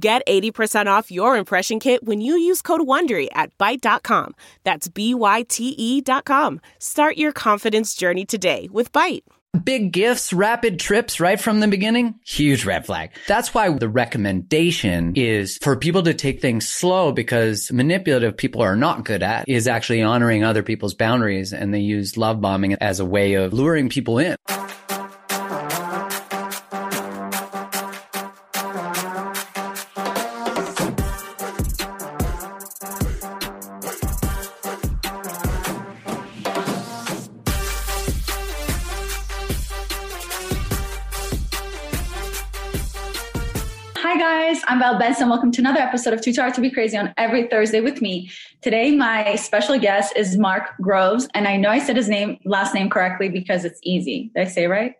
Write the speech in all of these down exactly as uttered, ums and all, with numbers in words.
Get eighty percent off your impression kit when you use code WONDERY at byte dot com. That's B Y T E dot com. Start your confidence journey today with Byte. Big gifts, rapid trips right from the beginning, huge red flag. That's why the recommendation is for people to take things slow, because manipulative people are not good at is actually honoring other people's boundaries, and they use love bombing as a way of luring people in. I'm Val Benson. Welcome to another episode of Too Tired to Be Crazy on every Thursday with me. Today, my special guest is Mark Groves. And I know I said his name, last name correctly because it's easy. Did I say it right?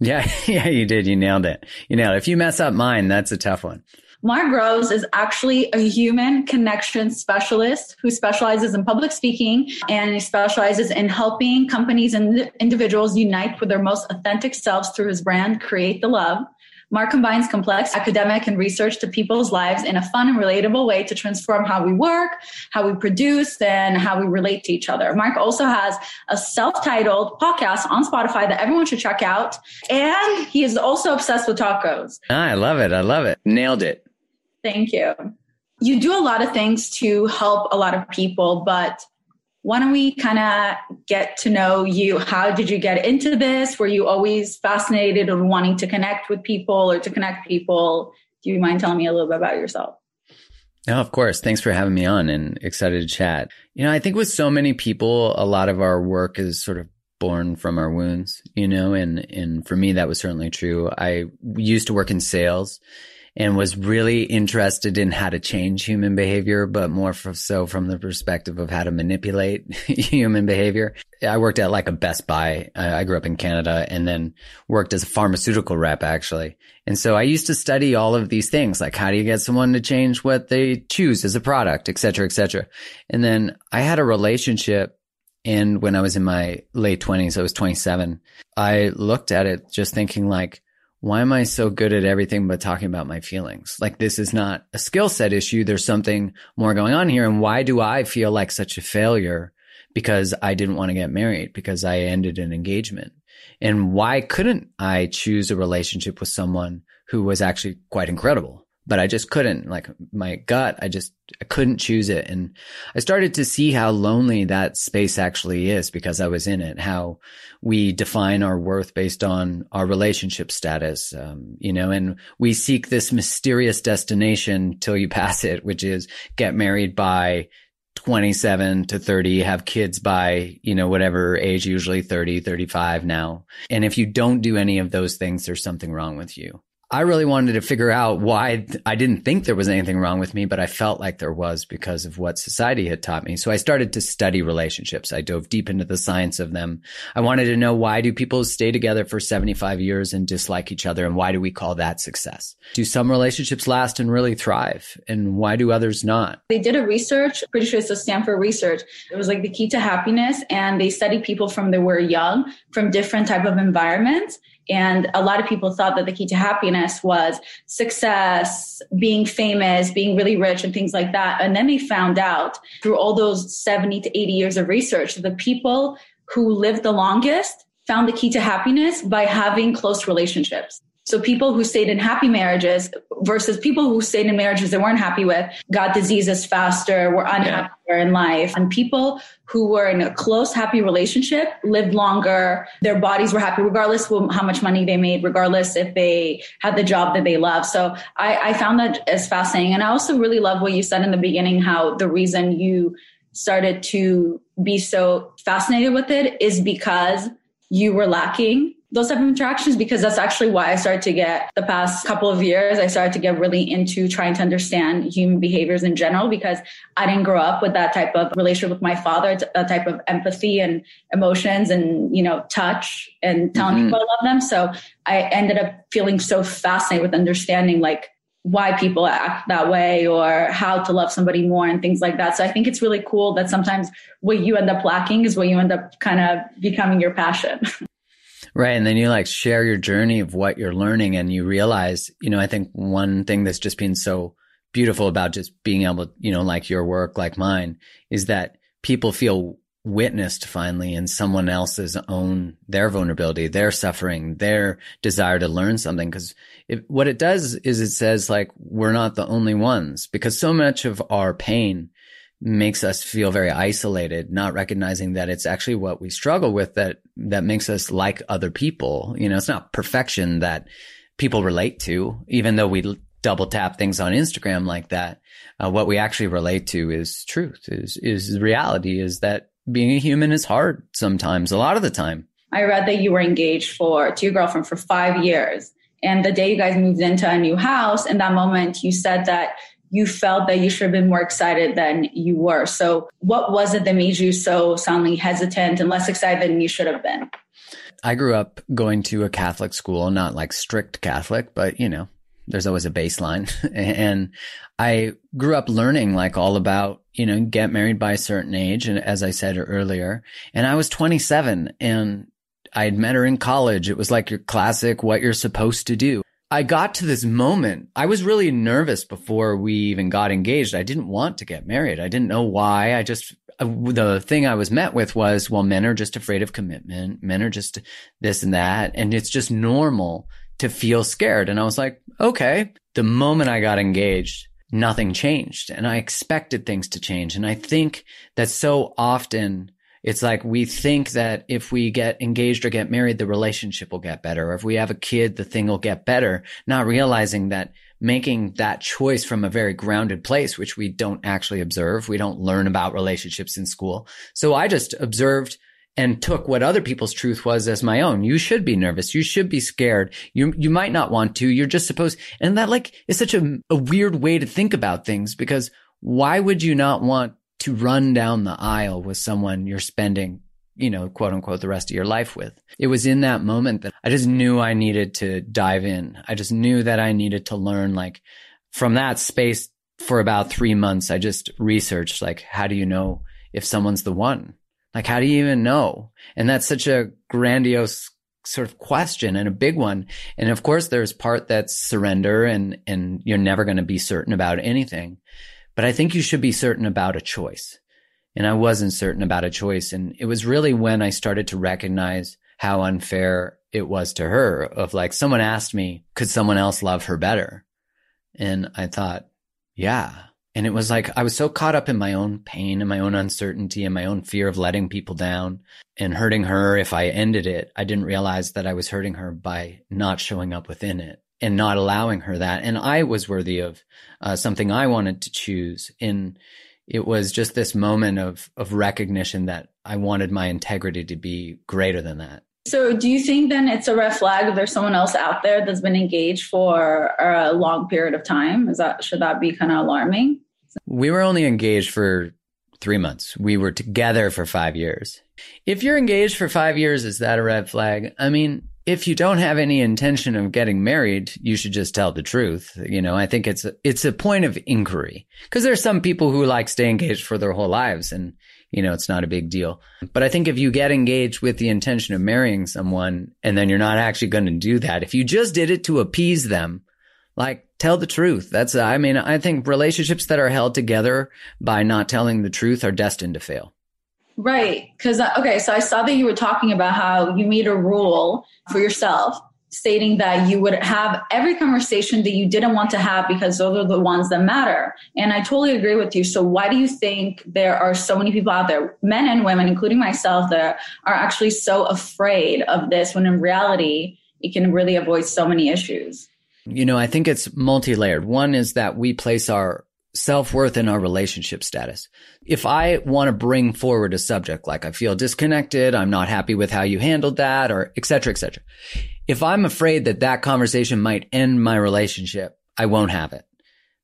Yeah, yeah, you did. You nailed it. You nailed it. If you mess up mine, that's a tough one. Mark Groves is actually a human connection specialist who specializes in public speaking, and he specializes in helping companies and individuals unite with their most authentic selves through his brand, Create the Love. Mark combines complex academic and research to people's lives in a fun and relatable way to transform how we work, how we produce, and how we relate to each other. Mark also has a self-titled podcast on Spotify that everyone should check out. And he is also obsessed with tacos. Ah, I love it. I love it. Nailed it. Thank you. You do a lot of things to help a lot of people, but why don't we kind of get to know you? How did you get into this? Were you always fascinated or wanting to connect with people or to connect people? Do you mind telling me a little bit about yourself? No, of course. Thanks for having me on, and excited to chat. You know, I think with so many people, a lot of our work is sort of born from our wounds, you know, and, and for me, that was certainly true. I used to work in sales and was really interested in how to change human behavior, but more so from the perspective of how to manipulate human behavior. I worked at like a Best Buy. I grew up in Canada and then worked as a pharmaceutical rep, actually. And so I used to study all of these things, like how do you get someone to change what they choose as a product, et cetera, et cetera. And then I had a relationship, and when I was in my late twenties, I was twenty-seven, I looked at it just thinking like, why am I so good at everything but talking about my feelings? Like, this is not a skill set issue. There's something more going on here. And why do I feel like such a failure because I didn't want to get married, because I ended an engagement? And why couldn't I choose a relationship with someone who was actually quite incredible? But I just couldn't. Like, my gut, I just I couldn't choose it. And I started to see how lonely that space actually is because I was in it, how we define our worth based on our relationship status, um, you know, and we seek this mysterious destination till you pass it, which is get married by twenty-seven to thirty, have kids by, you know, whatever age, usually thirty, thirty-five now. And if you don't do any of those things, there's something wrong with you. I really wanted to figure out why th- I didn't think there was anything wrong with me, but I felt like there was because of what society had taught me. So I started to study relationships. I dove deep into the science of them. I wanted to know, why do people stay together for seventy-five years and dislike each other? And why do we call that success? Do some relationships last and really thrive? And why do others not? They did a research, pretty sure it's a Stanford research. It was like the key to happiness. And they studied people from they were young, from different type of environments. And a lot of people thought that the key to happiness was success, being famous, being really rich, and things like that. And then they found out through all those seventy to eighty years of research, the people who lived the longest found the key to happiness by having close relationships. So people who stayed in happy marriages versus people who stayed in marriages they weren't happy with got diseases faster, were unhappier yeah. in life. And people who were in a close, happy relationship lived longer. Their bodies were happy, regardless of how much money they made, regardless if they had the job that they loved. So I, I found that as fascinating. And I also really love what you said in the beginning, how the reason you started to be so fascinated with it is because you were lacking those type of interactions, because that's actually why I started to get, the past couple of years, I started to get really into trying to understand human behaviors in general, because I didn't grow up with that type of relationship with my father, that type of empathy and emotions and, you know, touch and telling mm-hmm. people I love them. So I ended up feeling so fascinated with understanding like why people act that way or how to love somebody more and things like that. So I think it's really cool that sometimes what you end up lacking is what you end up kind of becoming your passion. Right. And then you like share your journey of what you're learning and you realize, you know, I think one thing that's just been so beautiful about just being able to, you know, like your work, like mine, is that people feel witnessed finally in someone else's own, their vulnerability, their suffering, their desire to learn something. Because what it does is it says like, we're not the only ones, because so much of our pain makes us feel very isolated, not recognizing that it's actually what we struggle with that, that makes us like other people. You know, it's not perfection that people relate to, even though we double tap things on Instagram like that. Uh, what we actually relate to is truth, is, is reality, is that being a human is hard sometimes, a lot of the time. I read that you were engaged for to your girlfriend for five years. And the day you guys moved into a new house, in that moment, you said that you felt that you should have been more excited than you were. So what was it that made you so soundly hesitant and less excited than you should have been? I grew up going to a Catholic school, not like strict Catholic, but, you know, there's always a baseline. And I grew up learning like all about, you know, get married by a certain age. And as I said earlier, and I was twenty-seven and I had met her in college. It was like your classic, what you're supposed to do. I got to this moment. I was really nervous before we even got engaged. I didn't want to get married. I didn't know why. I just, the thing I was met with was, well, men are just afraid of commitment. Men are just this and that. And it's just normal to feel scared. And I was like, okay. The moment I got engaged, nothing changed. And I expected things to change. And I think that so often it's like we think that if we get engaged or get married, the relationship will get better. Or if we have a kid, the thing will get better. Not realizing that making that choice from a very grounded place, which we don't actually observe. We don't learn about relationships in school. So I just observed and took what other people's truth was as my own. You should be nervous. You should be scared. You you might not want to. You're just supposed. And that like is such a, a weird way to think about things, because why would you not want to run down the aisle with someone you're spending, you know, quote unquote, the rest of your life with? It was in that moment that I just knew I needed to dive in. I just knew that I needed to learn. Like from that space for about three months, I just researched like, how do you know if someone's the one? Like, how do you even know? And that's such a grandiose sort of question and a big one. And of course, there's part that's surrender and, and you're never going to be certain about anything. But I think you should be certain about a choice. And I wasn't certain about a choice. And it was really when I started to recognize how unfair it was to her, of like, someone asked me, could someone else love her better? And I thought, yeah. And it was like, I was so caught up in my own pain and my own uncertainty and my own fear of letting people down and hurting her. If I ended it, I didn't realize that I was hurting her by not showing up within it and not allowing her that. And I was worthy of uh, something I wanted to choose. And it was just this moment of, of recognition that I wanted my integrity to be greater than that. So do you think then it's a red flag if there's someone else out there that's been engaged for a long period of time? Is that, should that be kind of alarming? We were only engaged for three months. We were together for five years. If you're engaged for five years, is that a red flag? I mean, if you don't have any intention of getting married, you should just tell the truth. You know, I think it's a, it's a point of inquiry, because there's some people who like stay engaged for their whole lives and, you know, it's not a big deal. But I think if you get engaged with the intention of marrying someone and then you're not actually going to do that, if you just did it to appease them, like, tell the truth. That's, I mean, I think relationships that are held together by not telling the truth are destined to fail. Right. Because, okay, so I saw that you were talking about how you made a rule for yourself stating that you would have every conversation that you didn't want to have because those are the ones that matter. And I totally agree with you. So why do you think there are so many people out there, men and women, including myself, that are actually so afraid of this when in reality, it can really avoid so many issues? You know, I think it's multi-layered. One is that we place our self-worth and our relationship status. If I want to bring forward a subject, like I feel disconnected, I'm not happy with how you handled that, or et cetera, et cetera. If I'm afraid that that conversation might end my relationship, I won't have it,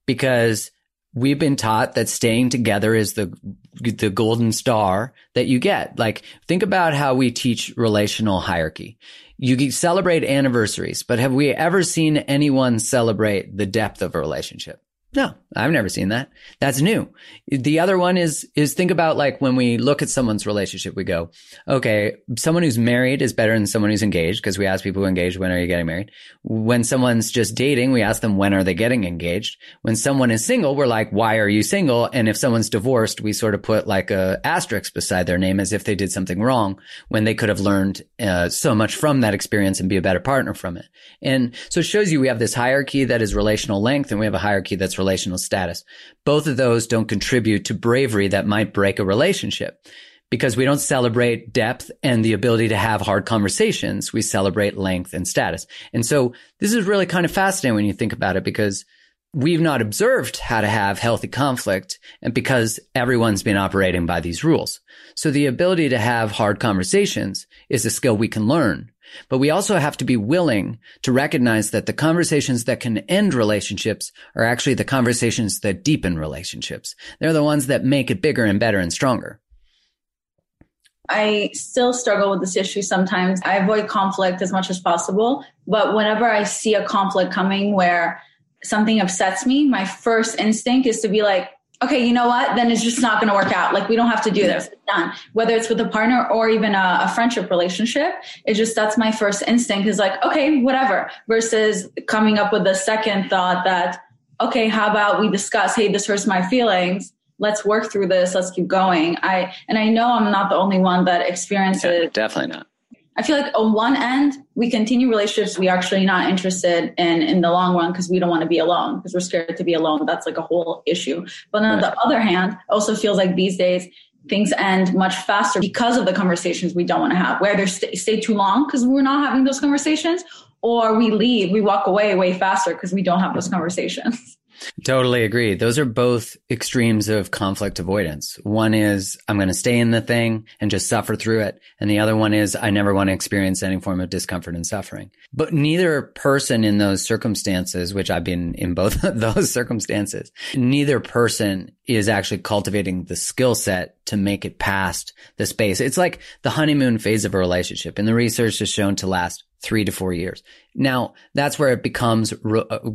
because we've been taught that staying together is the the golden star that you get. Like, think about how we teach relational hierarchy. You celebrate anniversaries, but have we ever seen anyone celebrate the depth of a relationship? No, I've never seen that. That's new. The other one is, is think about, like, when we look at someone's relationship, we go, okay, someone who's married is better than someone who's engaged, because we ask people who engage, when are you getting married? When someone's just dating, we ask them, when are they getting engaged? When someone is single, we're like, why are you single? And if someone's divorced, we sort of put like a asterisk beside their name as if they did something wrong, when they could have learned uh, so much from that experience and be a better partner from it. And so it shows you we have this hierarchy that is relational length, and we have a hierarchy that's relational status. Both of those don't contribute to bravery that might break a relationship, because we don't celebrate depth and the ability to have hard conversations. We celebrate length and status. And so this is really kind of fascinating when you think about it, because we've not observed how to have healthy conflict, and because everyone's been operating by these rules. So the ability to have hard conversations is a skill we can learn. But we also have to be willing to recognize that the conversations that can end relationships are actually the conversations that deepen relationships. They're the ones that make it bigger and better and stronger. I still struggle with this issue sometimes. I avoid conflict as much as possible. But whenever I see a conflict coming where something upsets me, my first instinct is to be like, okay, you know what? Then it's just not going to work out. Like, we don't have to do this. It's done. Whether it's with a partner or even a, a friendship relationship, it's just, that's my first instinct is like, okay, whatever. Versus coming up with the second thought that, okay, how about we discuss, hey, this hurts my feelings. Let's work through this. Let's keep going. I, and I know I'm not the only one that experiences. Yeah, definitely not. I feel like on one end, we continue relationships we're actually not interested in in the long run, because we don't want to be alone, because we're scared to be alone. That's like a whole issue. But on right. the other hand, also feels like these days things end much faster because of the conversations we don't want to have. We either st- stay too long because we're not having those conversations, or we leave, we walk away way faster because we don't have those conversations. Totally agree. Those are both extremes of conflict avoidance. One is, I'm going to stay in the thing and just suffer through it. And the other one is, I never want to experience any form of discomfort and suffering. But neither person in those circumstances, which I've been in both of those circumstances, neither person is actually cultivating the skill set to make it past the space. It's like the honeymoon phase of a relationship, and the research is shown to last three to four years. Now, that's where it becomes,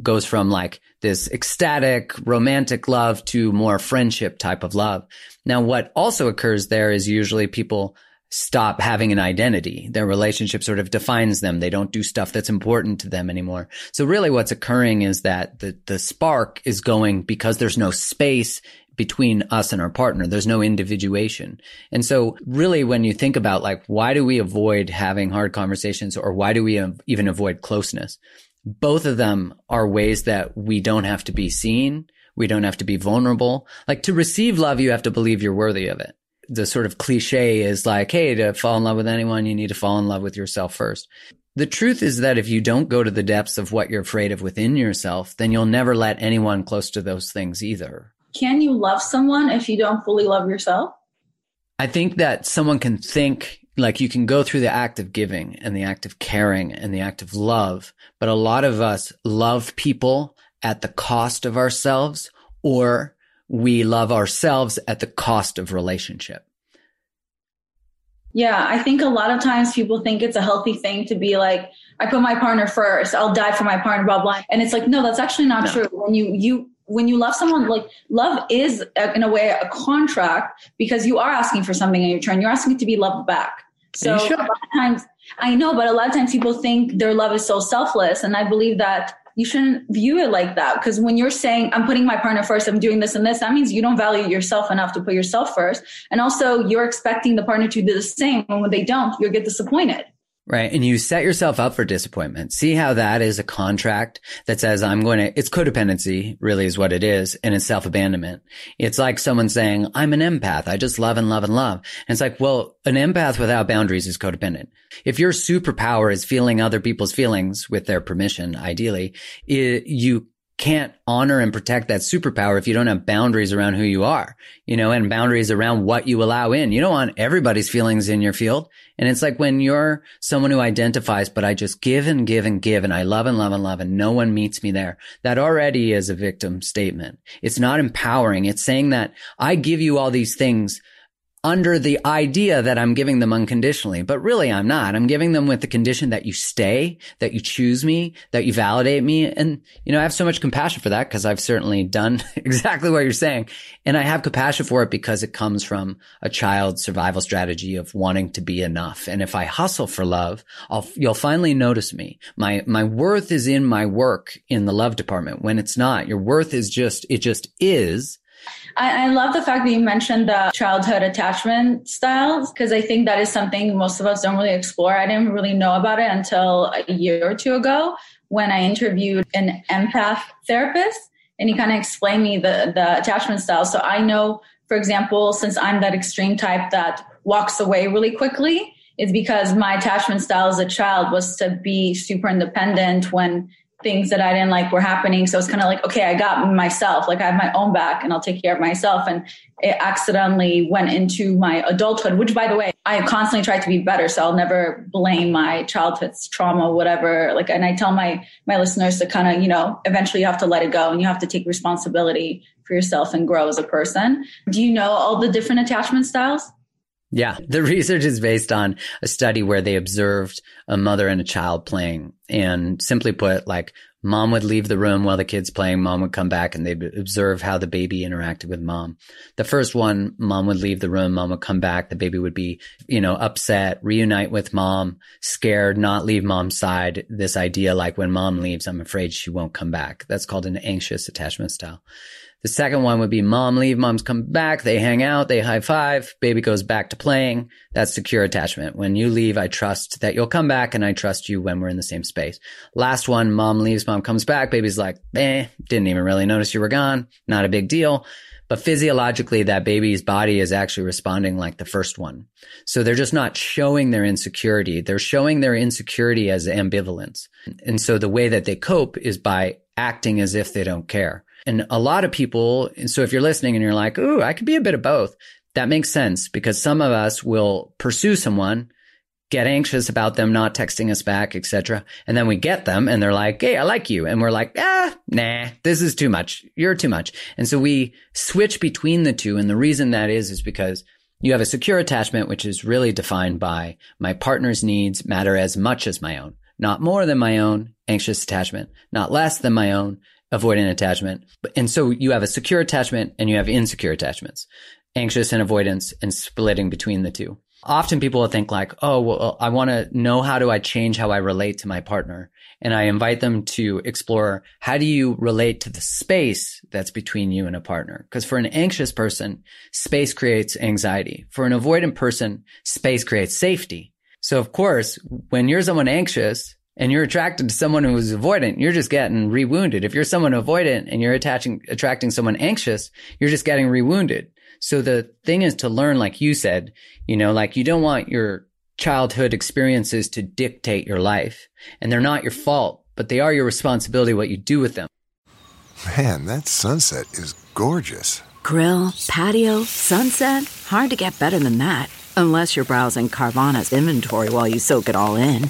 goes from like this ecstatic romantic love to more friendship type of love. Now, what also occurs there is usually people stop having an identity. Their relationship sort of defines them. They don't do stuff that's important to them anymore. So really what's occurring is that the, the spark is going, because there's no space between us and our partner. There's no individuation. And so really, when you think about, like, why do we avoid having hard conversations, or why do we even avoid closeness? Both of them are ways that we don't have to be seen. We don't have to be vulnerable. Like, to receive love, you have to believe you're worthy of it. The sort of cliche is like, hey, to fall in love with anyone, you need to fall in love with yourself first. The truth is that if you don't go to the depths of what you're afraid of within yourself, then you'll never let anyone close to those things either. Can you love someone if you don't fully love yourself? I think that someone can think, like, you can go through the act of giving and the act of caring and the act of love, but a lot of us love people at the cost of ourselves, or we love ourselves at the cost of relationship. Yeah, I think a lot of times people think it's a healthy thing to be like, I put my partner first, I'll die for my partner, blah, blah. And it's like, no, that's actually not no. true. When you, you, When you love someone, like, love is in a way a contract, because you are asking for something in return. You're asking it to be loved back. So a lot of times, I know, but a lot of times people think their love is so selfless. And I believe that you shouldn't view it like that. Because when you're saying, I'm putting my partner first, I'm doing this and this, that means you don't value yourself enough to put yourself first. And also you're expecting the partner to do the same. And when they don't, you'll get disappointed. Right. And you set yourself up for disappointment. See how that is a contract that says, I'm going to, it's codependency really is what it is. And it's self-abandonment. It's like someone saying, I'm an empath. I just love and love and love. And it's like, well, an empath without boundaries is codependent. If your superpower is feeling other people's feelings with their permission, ideally, it, you can't honor and protect that superpower if you don't have boundaries around who you are, you know, and boundaries around what you allow in. You don't want everybody's feelings in your field. And it's like when you're someone who identifies, but I just give and give and give, and I love and love and love, and no one meets me there. That already is a victim statement. It's not empowering. It's saying that I give you all these things under the idea that I'm giving them unconditionally, but really I'm not. I'm giving them with the condition that you stay, that you choose me, that you validate me. And, you know, I have so much compassion for that because I've certainly done exactly what you're saying. And I have compassion for it because it comes from a child's survival strategy of wanting to be enough. And if I hustle for love, I'll, you'll finally notice me. My, my worth is in my work in the love department. When it's not, your worth is just, it just is. I, I love the fact that you mentioned the childhood attachment styles, because I think that is something most of us don't really explore. I didn't really know about it until a year or two ago when I interviewed an empath therapist, and he kind of explained me the, the attachment style. So I know, for example, since I'm that extreme type that walks away really quickly, it's because my attachment style as a child was to be super independent when things that I didn't like were happening. So it's kind of like, okay, I got myself, like I have my own back and I'll take care of myself. And it accidentally went into my adulthood, which, by the way, I constantly try to be better. So I'll never blame my childhood's trauma, whatever. Like, and I tell my, my listeners to kind of, you know, eventually you have to let it go and you have to take responsibility for yourself and grow as a person. Do you know all the different attachment styles? Yeah. The research is based on a study where they observed a mother and a child playing. And simply put, like, mom would leave the room while the kid's playing. Mom would come back, and they'd observe how the baby interacted with mom. The first one, mom would leave the room. Mom would come back. The baby would be, you know, upset, reunite with mom, scared, not leave mom's side. This idea, like, when mom leaves, I'm afraid she won't come back. That's called an anxious attachment style. The second one would be mom leave, mom's come back, they hang out, they high five, baby goes back to playing. That's secure attachment. When you leave, I trust that you'll come back, and I trust you when we're in the same space. Last one, mom leaves, mom comes back, baby's like, eh, didn't even really notice you were gone. Not a big deal. But physiologically, that baby's body is actually responding like the first one. So they're just not showing their insecurity. They're showing their insecurity as ambivalence. And so the way that they cope is by acting as if they don't care. And a lot of people, and so if you're listening and you're like, ooh, I could be a bit of both, that makes sense, because some of us will pursue someone, get anxious about them not texting us back, et cetera. And then we get them and they're like, hey, I like you. And we're like, ah, nah, this is too much. You're too much. And so we switch between the two. And the reason that is, is because you have a secure attachment, which is really defined by my partner's needs matter as much as my own, not more than my own, anxious attachment, not less than my own, avoidant attachment. And so you have a secure attachment and you have insecure attachments, anxious and avoidance, and splitting between the two. Often people will think like, oh, well, I want to know, how do I change how I relate to my partner? And I invite them to explore, how do you relate to the space that's between you and a partner? Because for an anxious person, space creates anxiety. For an avoidant person, space creates safety. So of course, when you're someone anxious, and you're attracted to someone who is avoidant, you're just getting rewounded. If you're someone avoidant and you're attaching, attracting someone anxious, you're just getting rewounded. So the thing is to learn, like you said, you know, like you don't want your childhood experiences to dictate your life, and they're not your fault, but they are your responsibility, what you do with them. Man, that sunset is gorgeous. Grill, patio, sunset. Hard to get better than that. Unless you're browsing Carvana's inventory while you soak it all in.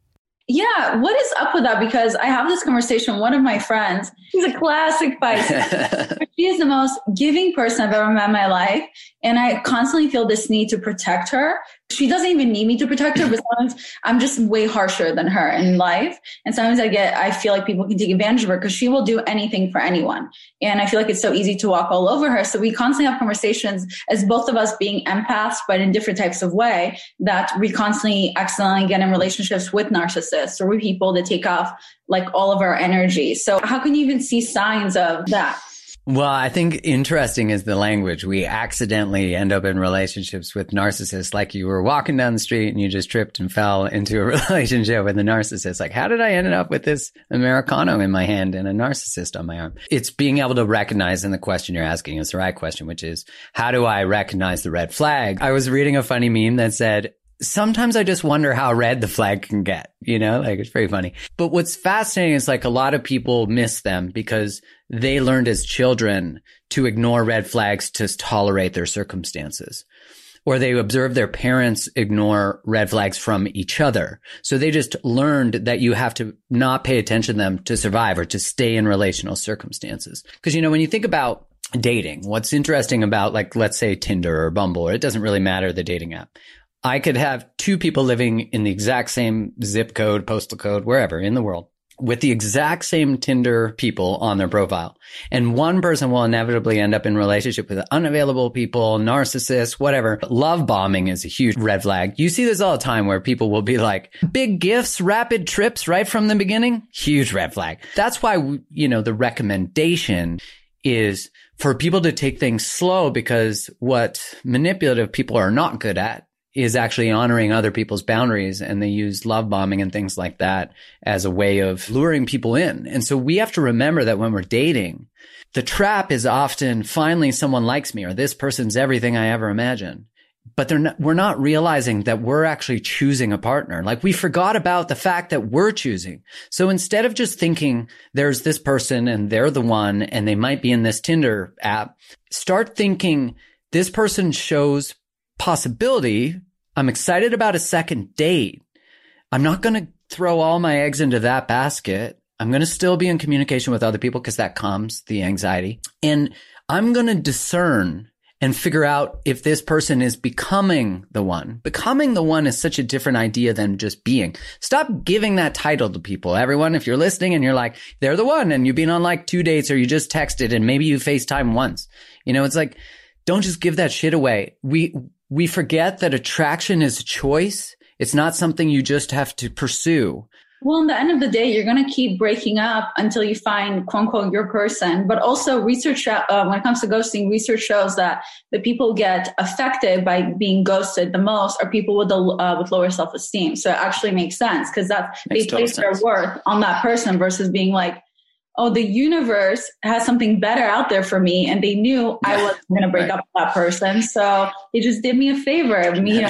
Yeah. What is up with that? Because I have this conversation with one of my friends. She's a classic Pisces. She is the most giving person I've ever met in my life. And I constantly feel this need to protect her. She doesn't even need me to protect her, but sometimes I'm just way harsher than her in life. And sometimes I get, I feel like people can take advantage of her because she will do anything for anyone. And I feel like it's so easy to walk all over her. So we constantly have conversations as both of us being empaths, but in different types of way, that we constantly accidentally get in relationships with narcissists or with people that take off like all of our energy. So how can you even see signs of that? Well, I think interesting is the language. We accidentally end up in relationships with narcissists, like you were walking down the street and you just tripped and fell into a relationship with a narcissist. Like, how did I end up with this Americano in my hand and a narcissist on my arm? It's being able to recognize, and the question you're asking is the right question, which is, how do I recognize the red flag? I was reading a funny meme that said, sometimes I just wonder how red the flag can get, you know, like it's pretty funny. But what's fascinating is like a lot of people miss them because they learned as children to ignore red flags to tolerate their circumstances. Or they observe their parents ignore red flags from each other. So they just learned that you have to not pay attention to them to survive or to stay in relational circumstances. Because, you know, when you think about dating, what's interesting about like, let's say Tinder or Bumble, or it doesn't really matter the dating app. I could have two people living in the exact same zip code, postal code, wherever in the world, with the exact same Tinder people on their profile. And one person will inevitably end up in relationship with unavailable people, narcissists, whatever. But love bombing is a huge red flag. You see this all the time where people will be like, big gifts, rapid trips right from the beginning. Huge red flag. That's why, you know, the recommendation is for people to take things slow, because what manipulative people are not good at is actually honoring other people's boundaries, and they use love bombing and things like that as a way of luring people in. And so we have to remember that when we're dating, the trap is often finally someone likes me or this person's everything I ever imagined. But they're not, we're not realizing that we're actually choosing a partner. Like we forgot about the fact that we're choosing. So instead of just thinking there's this person and they're the one and they might be in this Tinder app, start thinking this person shows possibility. I'm excited about a second date. I'm not going to throw all my eggs into that basket. I'm going to still be in communication with other people because that calms the anxiety. And I'm going to discern and figure out if this person is becoming the one. Becoming the one is such a different idea than just being. Stop giving that title to people. Everyone, if you're listening and you're like, they're the one, and you've been on like two dates or you just texted and maybe you FaceTime once. You know, it's like, don't just give that shit away. We... We forget that attraction is a choice. It's not something you just have to pursue. Well, in the end of the day, you're going to keep breaking up until you find, quote unquote, your person. But also research, uh, when it comes to ghosting, research shows that the people get affected by being ghosted the most are people with, the, uh, with lower self-esteem. So it actually makes sense because that's they place their worth on that person versus being like, oh, the universe has something better out there for me. And they knew I wasn't going to break right. up with that person. So they just did me a favor. Me, you know,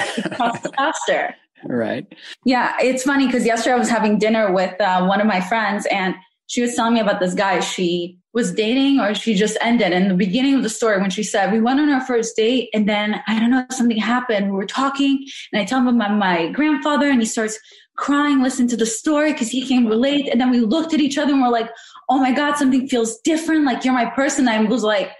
faster. Right. Yeah. It's funny because yesterday I was having dinner with uh, one of my friends, and she was telling me about this guy she was dating, or she just ended. And the beginning of the story, when she said, we went on our first date and then I don't know, something happened. We were talking and I tell him about my grandfather and he starts crying, listen to the story because he can relate. And then we looked at each other and we're like, oh my God, something feels different. Like you're my person. I was like,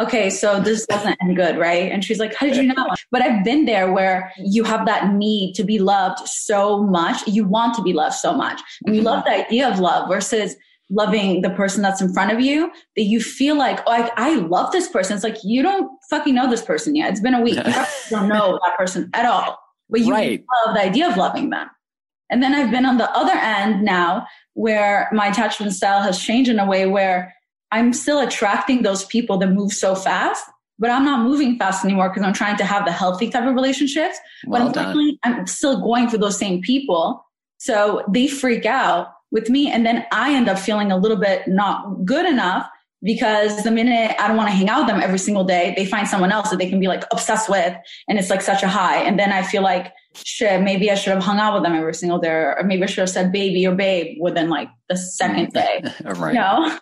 okay, so this doesn't end good, right? And she's like, how did you know? But I've been there where you have that need to be loved so much. You want to be loved so much. And you love the idea of love versus loving the person that's in front of you, that you feel like, oh, I, I love this person. It's like, you don't fucking know this person yet. It's been a week. You don't know that person at all. But you right. love the idea of loving them. And then I've been on the other end now where my attachment style has changed in a way where I'm still attracting those people that move so fast, but I'm not moving fast anymore because I'm trying to have the healthy type of relationships. Well but I'm, definitely, I'm still going for those same people. So they freak out with me. And then I end up feeling a little bit not good enough because the minute I don't want to hang out with them every single day, they find someone else that they can be like obsessed with. And it's like such a high. And then I feel like, shit, maybe I should have hung out with them every single day, or maybe I should have said baby or babe within like the second day. Right. You know?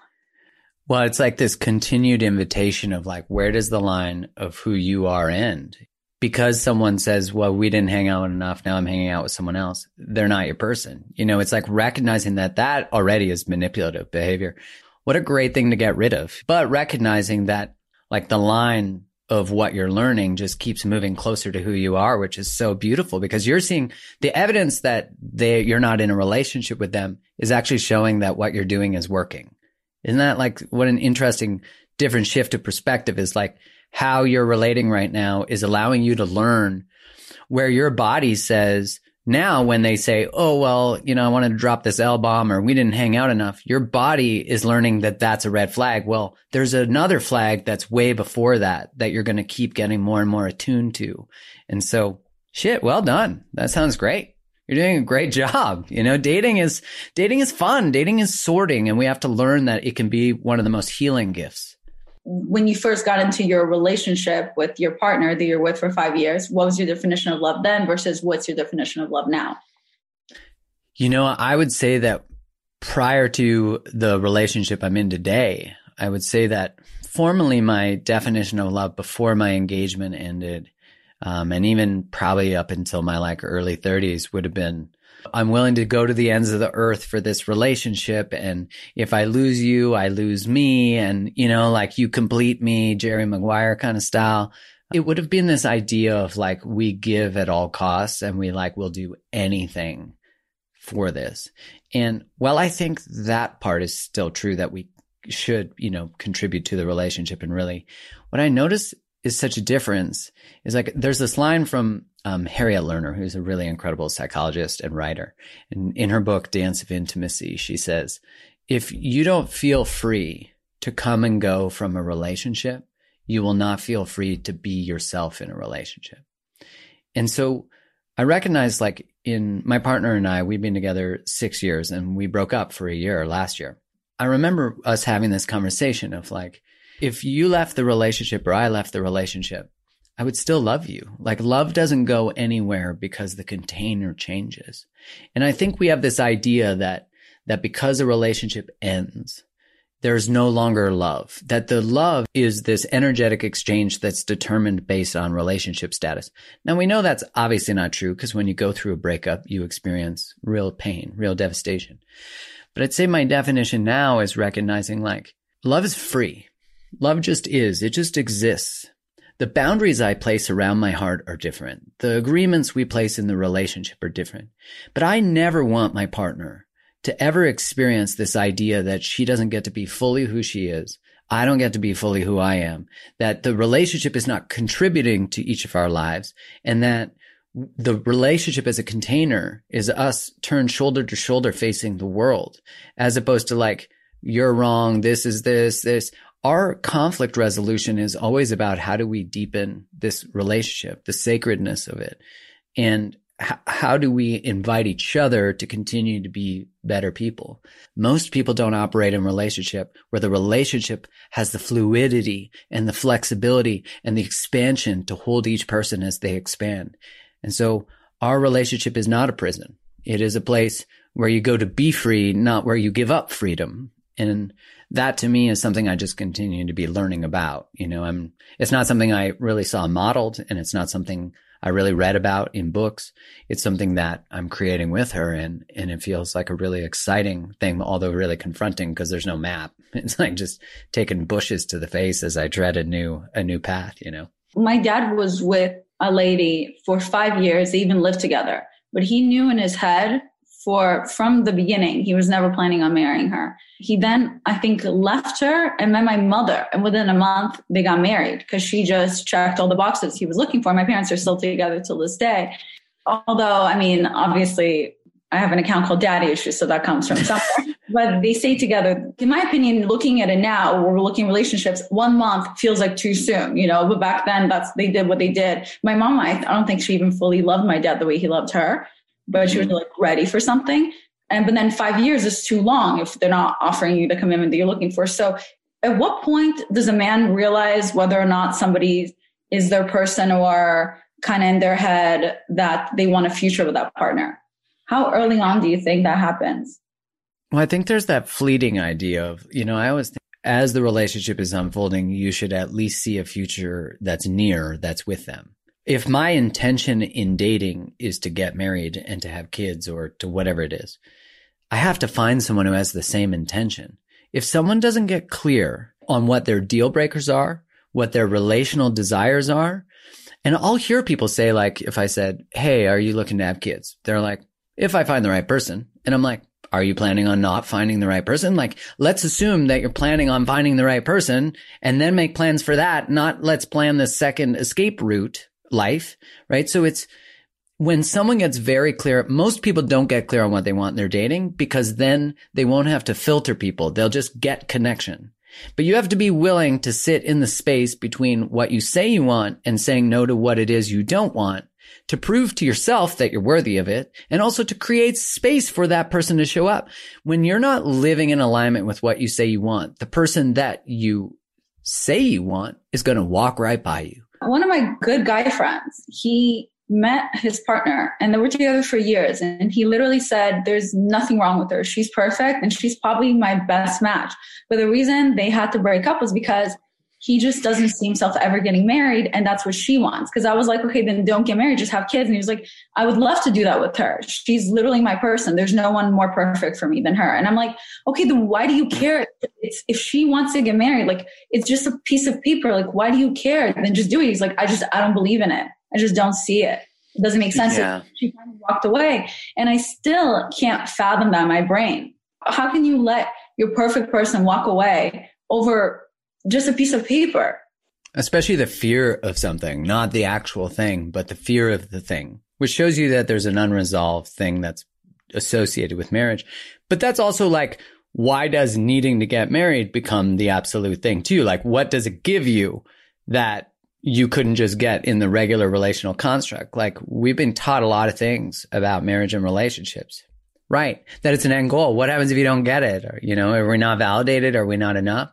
Well, it's like this continued invitation of like, where does the line of who you are end? because someone says, well, we didn't hang out enough, now I'm hanging out with someone else, they're not your person. You know, it's like recognizing that that already is manipulative behavior. What a great thing to get rid of. But recognizing that, like, the line of what you're learning just keeps moving closer to who you are, which is so beautiful, because you're seeing the evidence that they, you're not in a relationship with them is actually showing that what you're doing is working. Isn't that, like, what an interesting different shift of perspective is, like, how you're relating right now is allowing you to learn where your body says now when they say, oh, well, you know, I wanted to drop this L bomb, or we didn't hang out enough. Your body is learning that that's a red flag. Well, there's another flag that's way before that, that you're going to keep getting more and more attuned to. And so shit, well done. That sounds great. You're doing a great job. You know, dating is, dating is fun. Dating is sorting. And we have to learn that it can be one of the most healing gifts. When you first got into your relationship with your partner that you're with for five years, what was your definition of love then versus what's your definition of love now? You know, I would say that prior to the relationship I'm in today, I would say that formally my definition of love before my engagement ended, um, and even probably up until my like early thirties would have been, I'm willing to go to the ends of the earth for this relationship. And if I lose you, I lose me. And, you know, like, you complete me, Jerry Maguire kind of style. It would have been this idea of, like, we give at all costs and we, like, will do anything for this. And while I think that part is still true, that we should, you know, contribute to the relationship. And really what I notice is such a difference is, like, there's this line from um, Harriet Lerner, who's a really incredible psychologist and writer. And in her book, Dance of Intimacy, she says, if you don't feel free to come and go from a relationship, you will not feel free to be yourself in a relationship. And so I recognize, like, in my partner and I, we've been together six years and we broke up for a year last year. I remember us having this conversation of, like, if you left the relationship or I left the relationship, I would still love you. Like, love doesn't go anywhere because the container changes. And I think we have this idea that, that because a relationship ends, there's no longer love, that the love is this energetic exchange that's determined based on relationship status. Now, we know that's obviously not true, because when you go through a breakup, you experience real pain, real devastation. But I'd say my definition now is recognizing, like, love is free. Love just is. It just exists. The boundaries I place around my heart are different. The agreements we place in the relationship are different. But I never want my partner to ever experience this idea that she doesn't get to be fully who she is. I don't get to be fully who I am. That the relationship is not contributing to each of our lives, and that the relationship as a container is us turned shoulder to shoulder facing the world, as opposed to, like, you're wrong, this is this, this. Our conflict resolution is always about how do we deepen this relationship, the sacredness of it, and h- how do we invite each other to continue to be better people. Most people don't operate in relationship where the relationship has the fluidity and the flexibility and the expansion to hold each person as they expand. And so our relationship is not a prison. It is a place where you go to be free, not where you give up freedom. And that to me is something I just continue to be learning about. You know, I'm, it's not something I really saw modeled, and it's not something I really read about in books. It's something that I'm creating with her, and, and it feels like a really exciting thing, although really confronting, because there's no map. It's like just taking bushes to the face as I tread a new, a new path, you know. My dad was with a lady for five years, they even lived together, but he knew in his head For from the beginning, he was never planning on marrying her. He then, I think, left her and met my mother. And within a month, they got married because she just checked all the boxes he was looking for. My parents are still together till this day. Although, I mean, obviously, I have an account called Daddy Issues, so that comes from somewhere. But they stay together. In my opinion, looking at it now, we're looking at relationships, one month feels like too soon, you know. But back then, that's they did what they did. My mom, I, I don't think she even fully loved my dad the way he loved her. But she was like ready for something. And but then five years is too long if they're not offering you the commitment that you're looking for. So at what point does a man realize whether or not somebody is their person or kind of in their head that they want a future with that partner? How early on do you think that happens? Well, I think there's that fleeting idea of, you know, I always think as the relationship is unfolding, you should at least see a future that's near, that's with them. if my intention in dating is to get married and to have kids or to whatever it is, I have to find someone who has the same intention. If someone doesn't get clear on what their deal breakers are, what their relational desires are, and I'll hear people say, like, if I said, hey, are you looking to have kids? They're like, if I find the right person. And I'm like, are you planning on not finding the right person? Like, let's assume that you're planning on finding the right person and then make plans for that, not let's plan this second escape route life, right? So it's when someone gets very clear, most people don't get clear on what they want in their dating because then they won't have to filter people. They'll just get connection. But you have to be willing to sit in the space between what you say you want and saying no to what it is you don't want, to prove to yourself that you're worthy of it, and also to create space for that person to show up. When you're not living in alignment with what you say you want, the person that you say you want is going to walk right by you. One of my good guy friends, he met his partner and they were together for years. And he literally said, there's nothing wrong with her. She's perfect. And she's probably my best match. But the reason they had to break up was because he just doesn't see himself ever getting married. And that's what she wants. Cause I was like, okay, then don't get married, just have kids. And he was like, I would love to do that with her. She's literally my person. There's no one more perfect for me than her. And I'm like, okay, then why do you care? It's, if she wants to get married, like, it's just a piece of paper. Like, why do you care? Then just do it. He's like, I just, I don't believe in it. I just don't see it. It doesn't make sense. Yeah. She kind of walked away and I still can't fathom that in my brain. How can you let your perfect person walk away over just a piece of paper? Especially the fear of something, not the actual thing, but the fear of the thing, which shows you that there's an unresolved thing that's associated with marriage. But that's also like, why does needing to get married become the absolute thing too? Like, what does it give you that you couldn't just get in the regular relational construct? Like, we've been taught a lot of things about marriage and relationships, right? That it's an end goal. What happens if you don't get it? Or, you know, are we not validated? Are we not enough?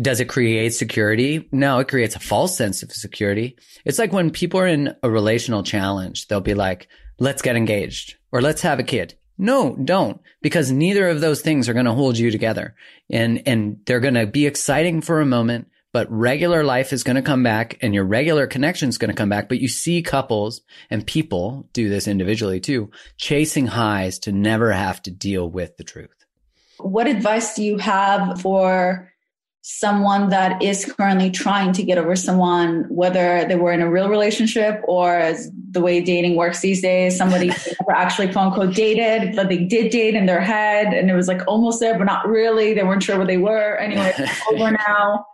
Does it create security? No, it creates a false sense of security. It's like when people are in a relational challenge, they'll be like, let's get engaged or let's have a kid. No, don't, because neither of those things are going to hold you together. And, and they're going to be exciting for a moment, but regular life is going to come back and your regular connection is going to come back. But you see couples, and people do this individually too, chasing highs to never have to deal with the truth. What advice do you have for someone that is currently trying to get over someone, whether they were in a real relationship or, as the way dating works these days, somebody never actually quote unquote dated, but they did date in their head and it was like almost there, but not really. They weren't sure what they were. Anyway, it's over now.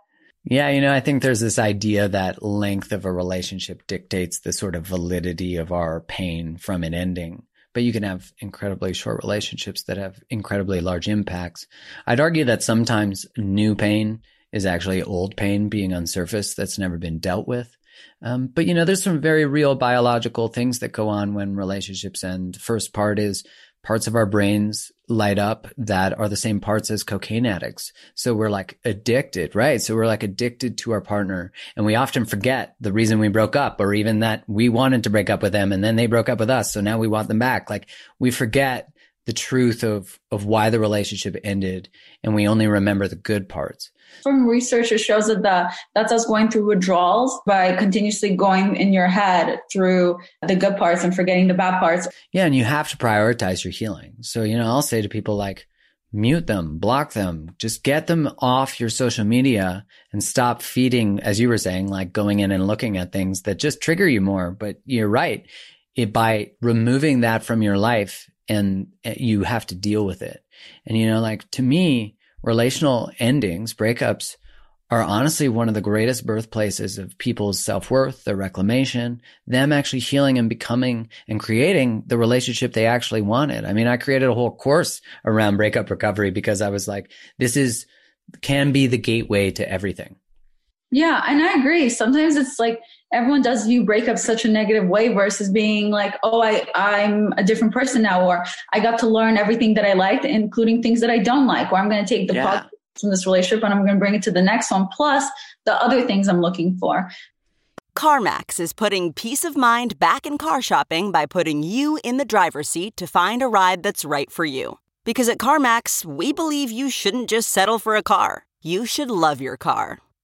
Yeah, you know, I think there's this idea that length of a relationship dictates the sort of validity of our pain from an ending. But you can have incredibly short relationships that have incredibly large impacts. I'd argue that sometimes new pain is actually old pain being unsurfaced that's never been dealt with. Um, but, you know, there's some very real biological things that go on when relationships end. First part is parts of our brains light up that are the same parts as cocaine addicts. So we're like addicted, right? So we're like addicted to our partner. And we often forget the reason we broke up, or even that we wanted to break up with them and then they broke up with us. So now we want them back. Like, we forget the truth of, of why the relationship ended. And we only remember the good parts. From research, it shows that the, that's us going through withdrawals by continuously going in your head through the good parts and forgetting the bad parts. Yeah. And you have to prioritize your healing. So, you know, I'll say to people, like, mute them, block them, just get them off your social media and stop feeding, as you were saying, like going in and looking at things that just trigger you more. But you're right. It, by removing that from your life, and you have to deal with it. And, you know, like, to me, relational endings, breakups, are honestly one of the greatest birthplaces of people's self-worth, their reclamation, them actually healing and becoming and creating the relationship they actually wanted. I mean, I created a whole course around breakup recovery because I was like, this is, can be the gateway to everything. Yeah. And I agree. Sometimes it's like, everyone does view breakup such a negative way versus being like, oh, I, I'm a different person now, or I got to learn everything that I liked, including things that I don't like, or I'm going to take the yeah. positive from this relationship and I'm going to bring it to the next one, plus the other things I'm looking for. CarMax is putting peace of mind back in car shopping by putting you in the driver's seat to find a ride that's right for you. Because at CarMax, we believe you shouldn't just settle for a car. You should love your car.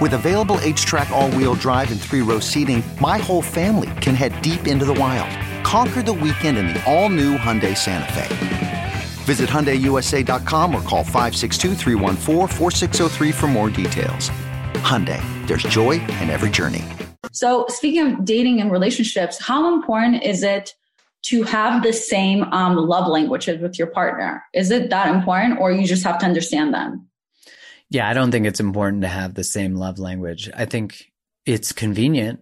With available H-Track all-wheel drive and three-row seating, my whole family can head deep into the wild. Conquer the weekend in the all-new Hyundai Santa Fe. Visit Hyundai U S A dot com or call five six two, three one four, four six zero three for more details. Hyundai, there's joy in every journey. So speaking of dating and relationships, how important is it to have the same um, love languages with your partner? Is it that important, or you just have to understand them? Yeah, I don't think it's important to have the same love language. I think it's convenient.